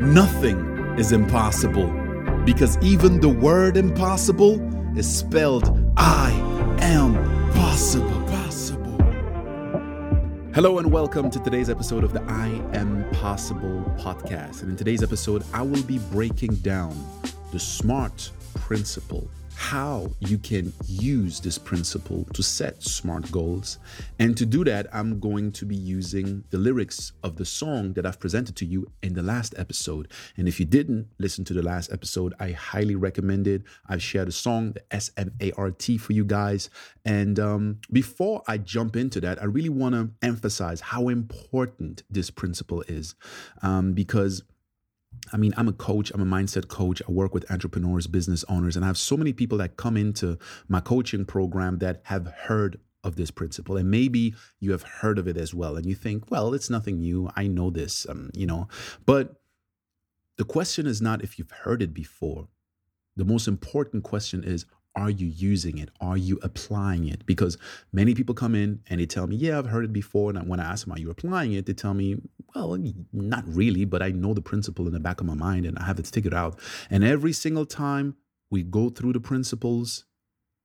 nothing is impossible, because even the word impossible is spelled I am possible. Hello and welcome to today's episode of the I Am Possible podcast. And in today's episode, I will be breaking down the SMART principle, how you can use this principle to set SMART goals. And to do that, I'm going to be using the lyrics of the song that I've presented to you in the last episode. And if you didn't listen to the last episode, I highly recommend it. I've shared a song, the S.M.A.R.T. for you guys. And before I jump into that, I really want to emphasize how important this principle is, because I'm a coach, I'm a mindset coach. I work with entrepreneurs, business owners, and I have so many people that come into my coaching program that have heard of this principle. And maybe you have heard of it as well. And you think, well, it's nothing new. I know this, but the question is not if you've heard it before. The most important question is, are you using it? Are you applying it? Because many people come in and they tell me, yeah, I've heard it before. And when I ask them, are you applying it? They tell me, well, not really, but I know the principle in the back of my mind and I have it figured out. And every single time we go through the principles,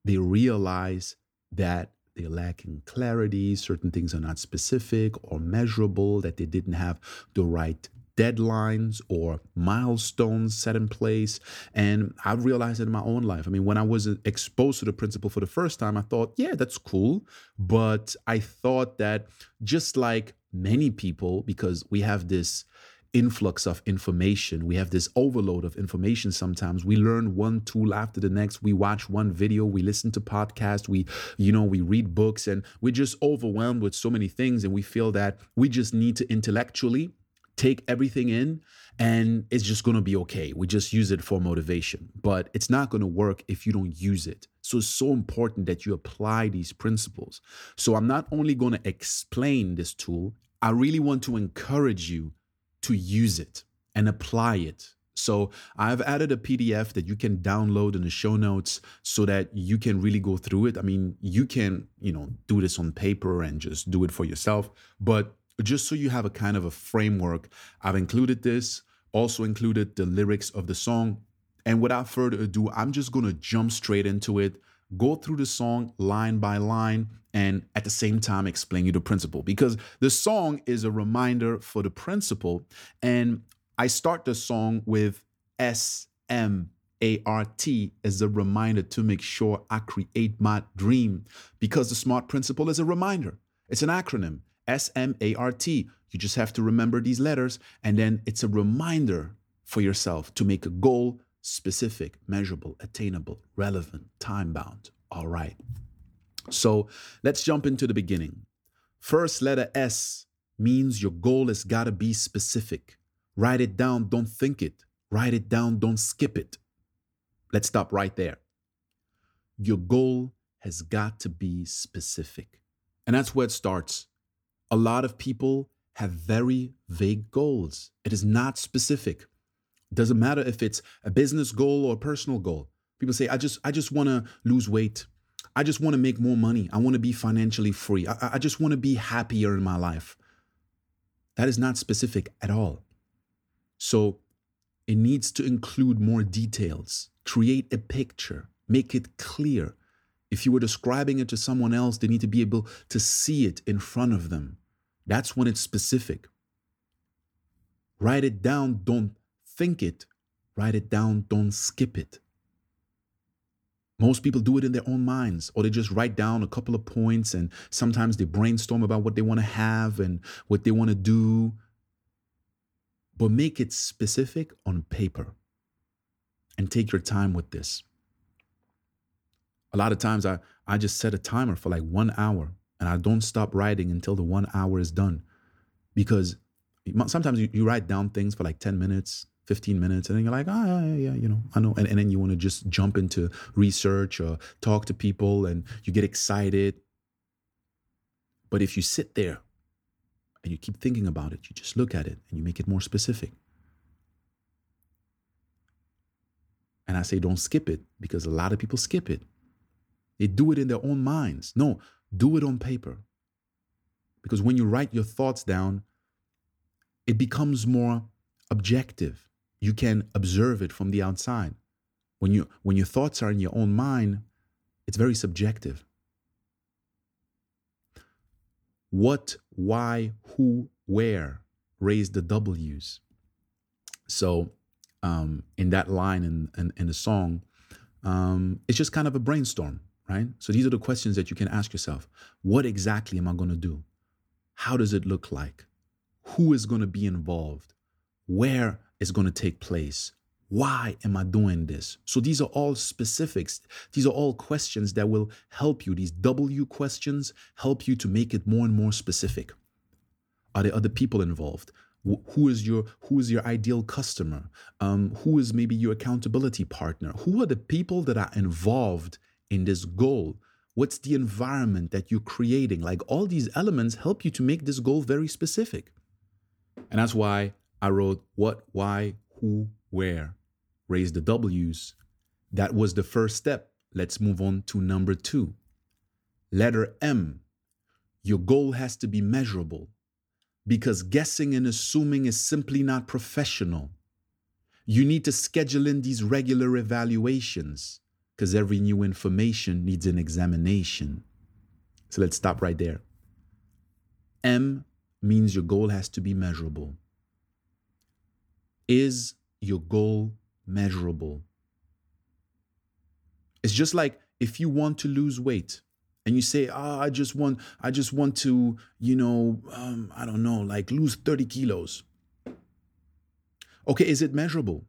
they realize that they're lacking clarity. Certain things are not specific or measurable, that they didn't have the right deadlines or milestones set in place. And I've realized it in my own life. When I was exposed to the principle for the first time, I thought, yeah, that's cool. But I thought that just like many people, because we have this influx of information, we have this overload of information sometimes, we learn one tool after the next, we watch one video, we listen to podcasts, we read books, and we're just overwhelmed with so many things. And we feel that we just need to intellectually take everything in and it's just going to be okay. We just use it for motivation, but it's not going to work if you don't use it. So it's so important that you apply these principles. So I'm not only going to explain this tool, I really want to encourage you to use it and apply it. So I've added a PDF that you can download in the show notes so that you can really go through it. You can, do this on paper and just do it for yourself, but just so you have a kind of a framework, I've included this, also included the lyrics of the song. And without further ado, I'm just going to jump straight into it, go through the song line by line, and at the same time explain you the principle, because the song is a reminder for the principle. And I start the song with SMART as a reminder to make sure I create my dream, because the SMART principle is a reminder. It's an acronym. SMART. You just have to remember these letters, and then it's a reminder for yourself to make a goal specific, measurable, attainable, relevant, time-bound. All right. So let's jump into the beginning. First letter S means your goal has got to be specific. Write it down. Don't think it. Write it down. Don't skip it. Let's stop right there. Your goal has got to be specific. And that's where it starts. A lot of people have very vague goals. It is not specific. It doesn't matter if it's a business goal or a personal goal. People say, I just want to lose weight. I just want to make more money. I want to be financially free. I just want to be happier in my life. That is not specific at all. So it needs to include more details. Create a picture. Make it clear. If you were describing it to someone else, they need to be able to see it in front of them. That's when it's specific. Write it down, don't think it. Write it down, don't skip it. Most people do it in their own minds, or they just write down a couple of points, and sometimes they brainstorm about what they want to have and what they want to do. But make it specific on paper and take your time with this. A lot of times I just set a timer for like 1 hour and I don't stop writing until the 1 hour is done, because sometimes you write down things for like 10 minutes, 15 minutes, and then you're like, I know. And then you want to just jump into research or talk to people and you get excited. But if you sit there and you keep thinking about it, you just look at it and you make it more specific. And I say, don't skip it, because a lot of people skip it. They do it in their own minds. No, do it on paper. Because when you write your thoughts down, it becomes more objective. You can observe it from the outside. When your thoughts are in your own mind, it's very subjective. What, why, who, where, raise the W's. So in that line in the song, it's just kind of a brainstorm, right? So these are the questions that you can ask yourself. What exactly am I going to do? How does it look like? Who is going to be involved? Where is going to take place? Why am I doing this? So these are all specifics. These are all questions that will help you. These W questions help you to make it more and more specific. Are there other people involved? Who is your ideal customer? Who is maybe your accountability partner? Who are the people that are involved in this goal? What's the environment that you're creating? Like, all these elements help you to make this goal very specific. And that's why I wrote what, why, who, where. Raise the W's. That was the first step. Let's move on to number 2. Letter M. Your goal has to be measurable, because guessing and assuming is simply not professional. You need to schedule in these regular evaluations, because every new information needs an examination. So let's stop right there. M means your goal has to be measurable. Is your goal measurable? It's just like if you want to lose weight and you say, I just want to, I don't know, like lose 30 kilos. Okay, is it measurable?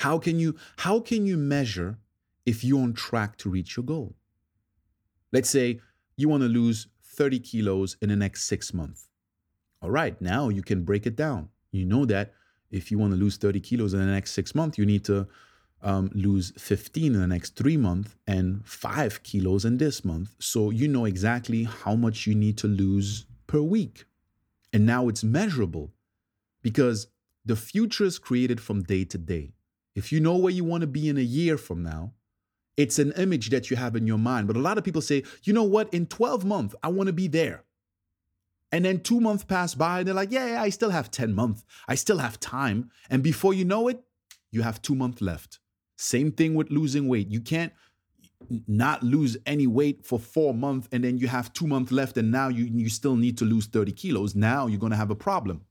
How can you measure if you're on track to reach your goal? Let's say you want to lose 30 kilos in the next 6 months. All right, now you can break it down. You know that if you want to lose 30 kilos in the next 6 months, you need to lose 15 in the next 3 months and 5 kilos in this month. So you know exactly how much you need to lose per week. And now it's measurable, because the future is created from day to day. If you know where you want to be in a year from now, it's an image that you have in your mind. But a lot of people say, you know what, in 12 months, I want to be there. And then 2 months pass by and they're like, yeah, I still have 10 months. I still have time. And before you know it, you have 2 months left. Same thing with losing weight. You can't not lose any weight for 4 months and then you have 2 months left and now you still need to lose 30 kilos. Now you're going to have a problem.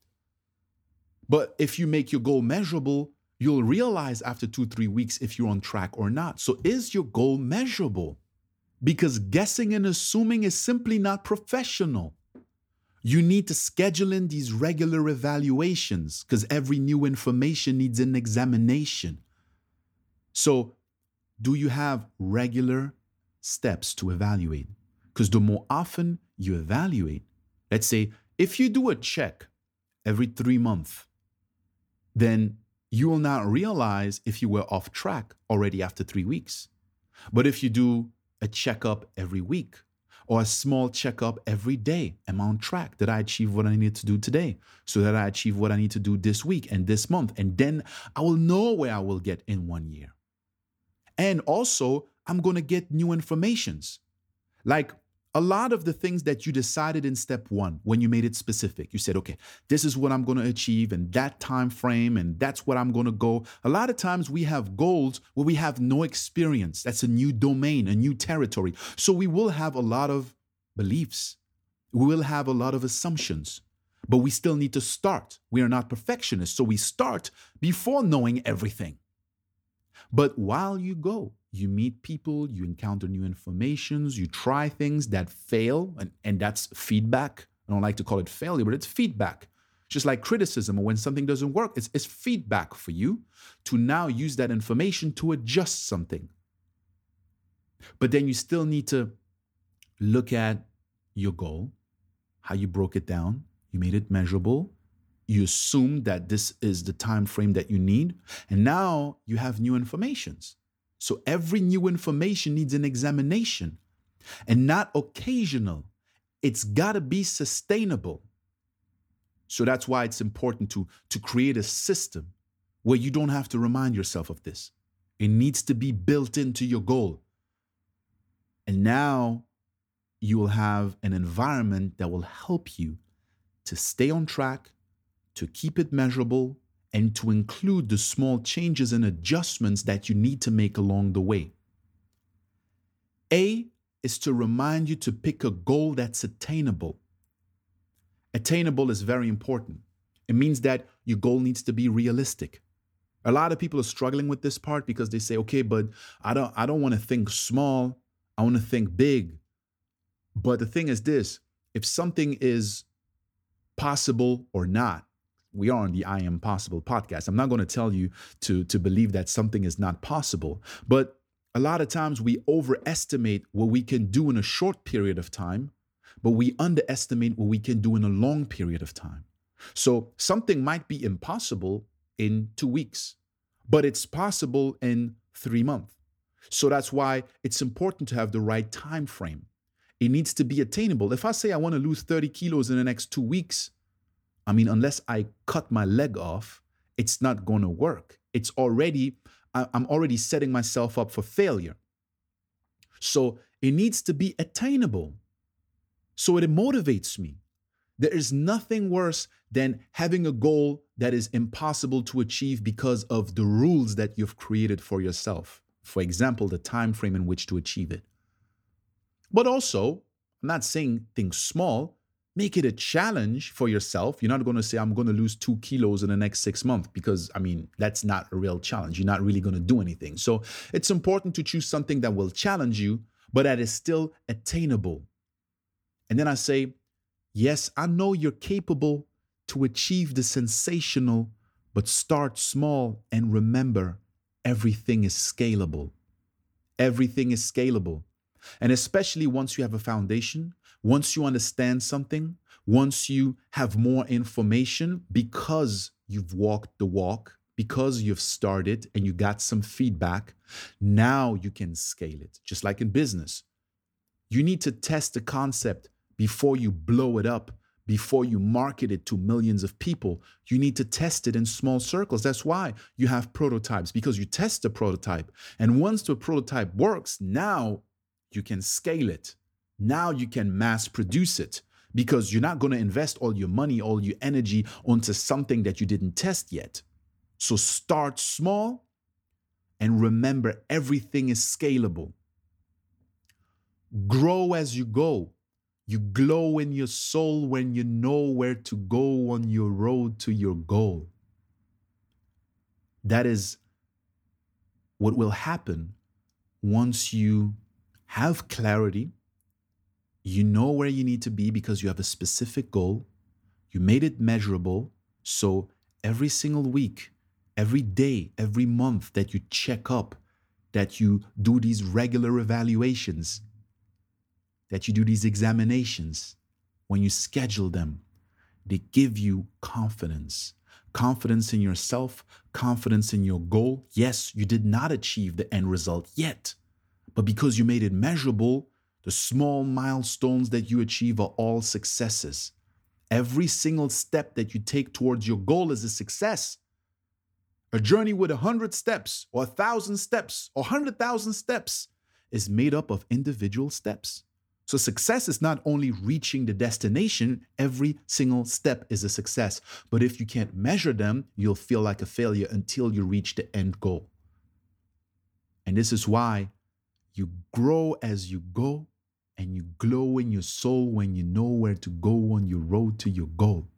But if you make your goal measurable, you'll realize after 2-3 weeks if you're on track or not. So is your goal measurable? Because guessing and assuming is simply not professional. You need to schedule in these regular evaluations, because every new information needs an examination. So do you have regular steps to evaluate? Because the more often you evaluate, let's say if you do a check every 3 months, then you will not realize if you were off track already after 3 weeks. But if you do a checkup every week, or a small checkup every day. Am I on track? Did I achieve what I needed to do today? So that I achieve what I need to do this week and this month. And then I will know where I will get in 1 year. And also, I'm going to get new informations. Like a lot of the things that you decided in step 1, when you made it specific, you said, okay, this is what I'm going to achieve in that time frame, and that's what I'm going to go. A lot of times we have goals where we have no experience. That's a new domain, a new territory. So we will have a lot of beliefs. We will have a lot of assumptions, but we still need to start. We are not perfectionists, so we start before knowing everything. But while you go, you meet people, you encounter new informations, you try things that fail, and that's feedback. I don't like to call it failure, but it's feedback. Just like criticism or when something doesn't work, it's feedback for you to now use that information to adjust something. But then you still need to look at your goal, how you broke it down, you made it measurable, you assume that this is the time frame that you need, and now you have new informations. So every new information needs an examination, and not occasional. It's got to be sustainable. So that's why it's important to create a system where you don't have to remind yourself of this. It needs to be built into your goal. And now you will have an environment that will help you to stay on track, to keep it measurable, and to include the small changes and adjustments that you need to make along the way. A is to remind you to pick a goal that's attainable. Attainable is very important. It means that your goal needs to be realistic. A lot of people are struggling with this part because they say, okay, but I don't want to think small. I want to think big. But the thing is this, if something is possible or not, we are on the I Am Possible podcast. I'm not going to tell you to believe that something is not possible. But a lot of times we overestimate what we can do in a short period of time, but we underestimate what we can do in a long period of time. So something might be impossible in 2 weeks, but it's possible in 3 months. So that's why it's important to have the right time frame. It needs to be attainable. If I say I want to lose 30 kilos in the next 2 weeks, I mean, unless I cut my leg off, it's not going to work. I'm already setting myself up for failure. So it needs to be attainable. So it motivates me. There is nothing worse than having a goal that is impossible to achieve because of the rules that you've created for yourself. For example, the time frame in which to achieve it. But also, I'm not saying things small. Make it a challenge for yourself. You're not going to say, I'm going to lose 2 kilos in the next 6 months because, I mean, that's not a real challenge. You're not really going to do anything. So it's important to choose something that will challenge you, but that is still attainable. And then I say, yes, I know you're capable to achieve the sensational, but start small and remember, everything is scalable. Everything is scalable. And especially once you have a foundation, once you understand something, once you have more information because you've walked the walk, because you've started and you got some feedback, now you can scale it. Just like in business, you need to test the concept before you blow it up, before you market it to millions of people. You need to test it in small circles. That's why you have prototypes, because you test the prototype. And once the prototype works, now you can scale it. Now you can mass produce it because you're not going to invest all your money, all your energy onto something that you didn't test yet. So start small and remember everything is scalable. Grow as you go. You glow in your soul when you know where to go on your road to your goal. That is what will happen once you have clarity. You know where you need to be because you have a specific goal. You made it measurable. So every single week, every day, every month that you check up, that you do these regular evaluations, that you do these examinations, when you schedule them, they give you confidence. Confidence in yourself, confidence in your goal. Yes, you did not achieve the end result yet, but because you made it measurable, the small milestones that you achieve are all successes. Every single step that you take towards your goal is a success. A journey with 100 steps or 1,000 steps or 100,000 steps is made up of individual steps. So success is not only reaching the destination, every single step is a success. But if you can't measure them, you'll feel like a failure until you reach the end goal. And this is why you grow as you go and you glow in your soul when you know where to go on your road to your goal.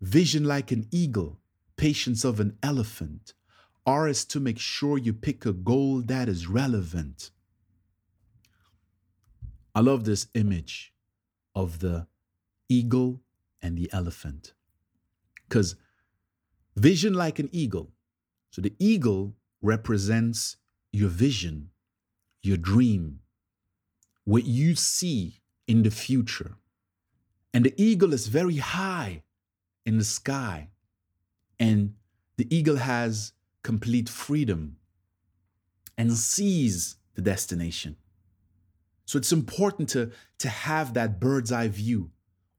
Vision like an eagle, patience of an elephant. R is to make sure you pick a goal that is relevant. I love this image of the eagle and the elephant, because vision like an eagle. So the eagle represents your vision, your dream, what you see in the future. And the eagle is very high in the sky, and the eagle has complete freedom and sees the destination. So it's important to have that bird's eye view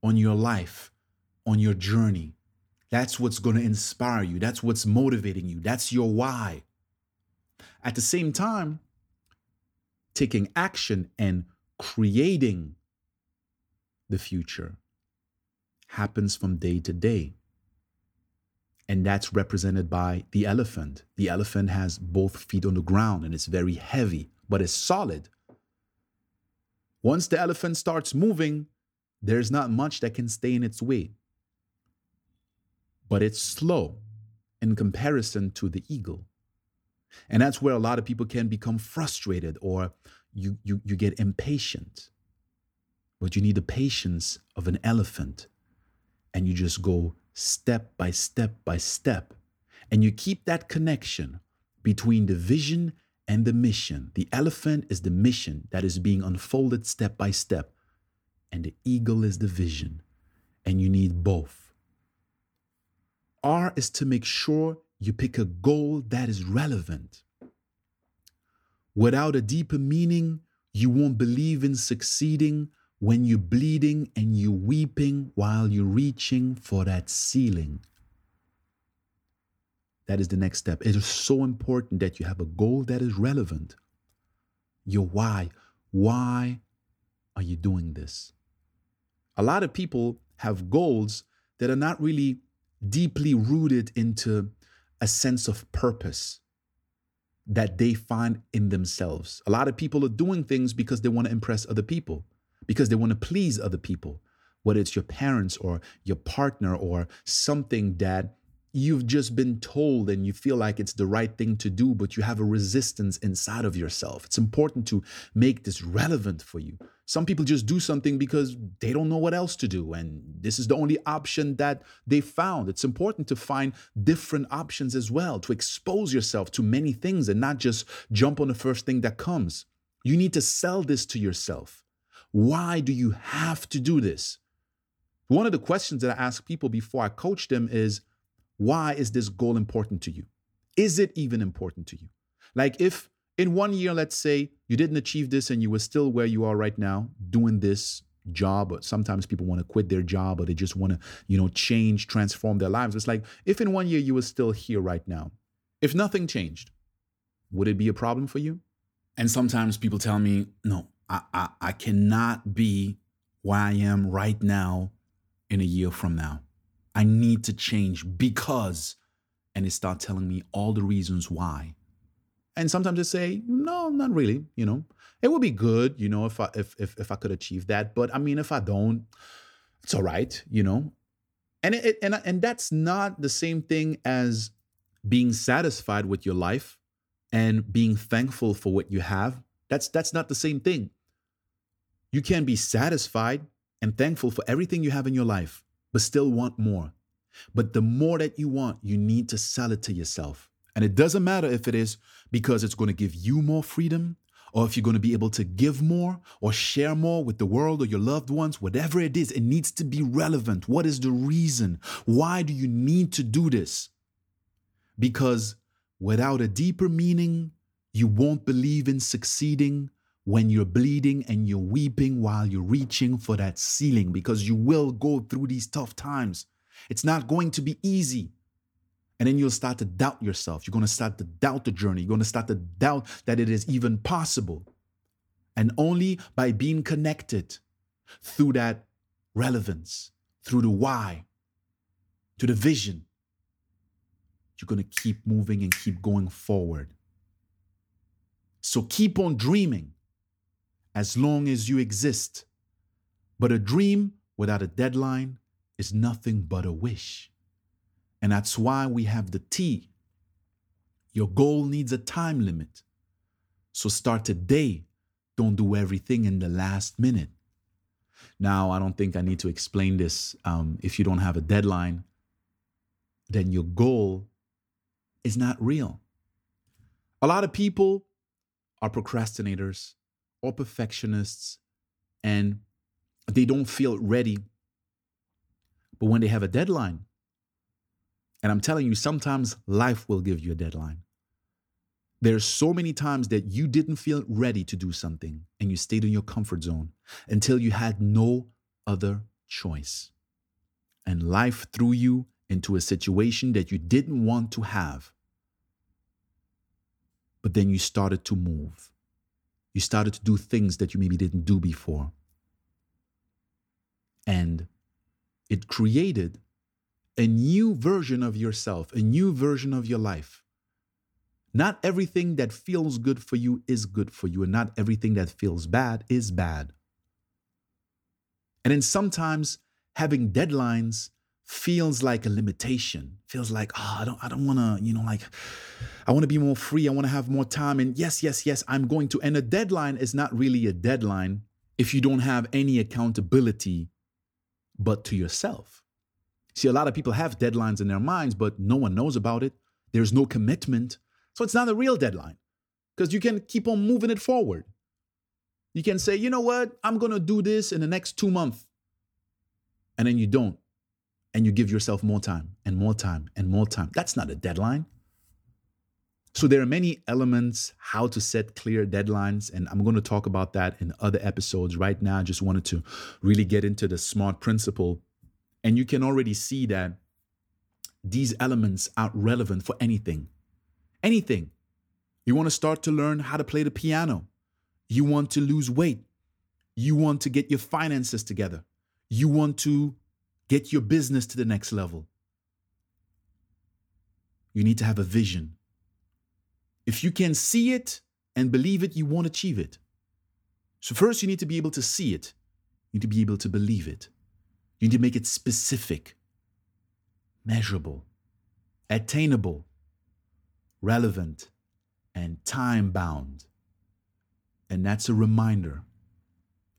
on your life, on your journey. That's what's going to inspire you. That's what's motivating you. That's your why. At the same time, taking action and creating the future. happens from day to day. And that's represented by the elephant. The elephant has both feet on the ground and it's very heavy, but it's solid. Once the elephant starts moving, there's not much that can stay in its way. But it's slow in comparison to the eagle. And that's where a lot of people can become frustrated, or you get impatient. But you need the patience of an elephant. And you just go step by step by step. And you keep that connection between the vision and the mission. The elephant is the mission that is being unfolded step by step. And the eagle is the vision. And you need both. R is to make sure you pick a goal that is relevant. Without a deeper meaning, you won't believe in succeeding when you're bleeding and you're weeping while you're reaching for that ceiling. That is the next step. It is so important that you have a goal that is relevant. Your why. Why are you doing this? A lot of people have goals that are not really deeply rooted into a sense of purpose that they find in themselves. A lot of people are doing things because they want to impress other people, because they want to please other people, whether it's your parents or your partner or something that you've just been told and you feel like it's the right thing to do, but you have a resistance inside of yourself. It's important to make this relevant for you. Some people just do something because they don't know what else to do, and this is the only option that they found. It's important to find different options as well, to expose yourself to many things and not just jump on the first thing that comes. You need to sell this to yourself. Why do you have to do this? One of the questions that I ask people before I coach them is, why is this goal important to you? Is it even important to you? Like, if in 1 year, let's say, you didn't achieve this and you were still where you are right now doing this job, or sometimes people want to quit their job or they just want to, change, transform their lives. It's like, if in 1 year you were still here right now, if nothing changed, would it be a problem for you? And sometimes people tell me, no, I cannot be where I am right now in a year from now. I need to change because, and they start telling me all the reasons why. And sometimes they say, no, not really. It would be good, if I could achieve that. But I mean, if I don't, it's all right, And that's not the same thing as being satisfied with your life and being thankful for what you have. That's not the same thing. You can be satisfied and thankful for everything you have in your life, but still want more. But the more that you want, you need to sell it to yourself. And it doesn't matter if it is because it's going to give you more freedom, or if you're going to be able to give more or share more with the world or your loved ones, whatever it is, it needs to be relevant. What is the reason? Why do you need to do this? Because without a deeper meaning, you won't believe in succeeding when you're bleeding and you're weeping while you're reaching for that ceiling, because you will go through these tough times. It's not going to be easy. And then you'll start to doubt yourself. You're going to start to doubt the journey. You're going to start to doubt that it is even possible. And only by being connected through that relevance, through the why, to the vision, you're going to keep moving and keep going forward. So keep on dreaming as long as you exist. But a dream without a deadline is nothing but a wish. And that's why we have the T. Your goal needs a time limit. So start today. Don't do everything in the last minute. Now, I don't think I need to explain this. If you don't have a deadline, then your goal is not real. A lot of people are procrastinators or perfectionists, and they don't feel ready. But when they have a deadline, and I'm telling you, sometimes life will give you a deadline. There's so many times that you didn't feel ready to do something and you stayed in your comfort zone until you had no other choice. And life threw you into a situation that you didn't want to have. But then you started to move. You started to do things that you maybe didn't do before. And It created a new version of yourself, a new version of your life. Not everything that feels good for you is good for you, and not everything that feels bad is bad. And then sometimes having deadlines feels like a limitation. Feels like, oh, I don't want to, I want to be more free. I want to have more time. And yes, I'm going to. And a deadline is not really a deadline if you don't have any accountability but to yourself. See, a lot of people have deadlines in their minds, but no one knows about it. There's no commitment. So it's not a real deadline because you can keep on moving it forward. You can say, you know what, I'm going to do this in the next 2 months. And then you don't. And you give yourself more time and more time and more time. That's not a deadline. So there are many elements how to set clear deadlines. And I'm going to talk about that in other episodes. Right now, I just wanted to really get into the SMART principle. And you can already see that these elements are relevant for anything. Anything. You want to start to learn how to play the piano. You want to lose weight. You want to get your finances together. You want to get your business to the next level. You need to have a vision. If you can see it and believe it, you won't achieve it. So first, you need to be able to see it. You need to be able to believe it. You need to make it specific, measurable, attainable, relevant, and time-bound. And that's a reminder.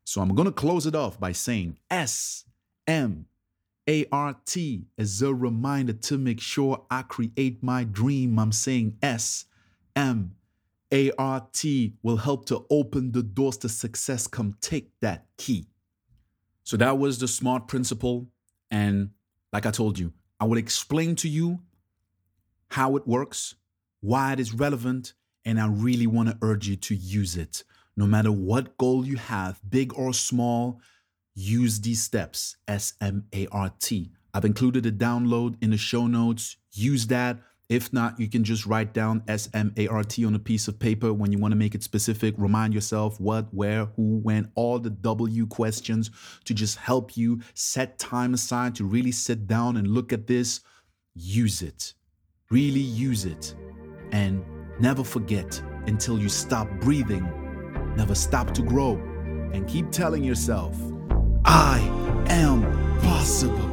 So I'm going to close it off by saying S.M.A.R.T. is a reminder to make sure I create my dream. I'm saying S.M.A.R.T. will help to open the doors to success. Come take that key. So that was the SMART principle. And like I told you, I will explain to you how it works, why it is relevant, and I really want to urge you to use it. No matter what goal you have, big or small, use these steps, S.M.A.R.T. I've included a download in the show notes. Use that. If not, you can just write down S.M.A.R.T. on a piece of paper when you want to make it specific. Remind yourself what, where, who, when, all the W questions to just help you set time aside to really sit down and look at this. Use it. Really use it. And never forget, until you stop breathing, never stop to grow, and keep telling yourself, I am possible.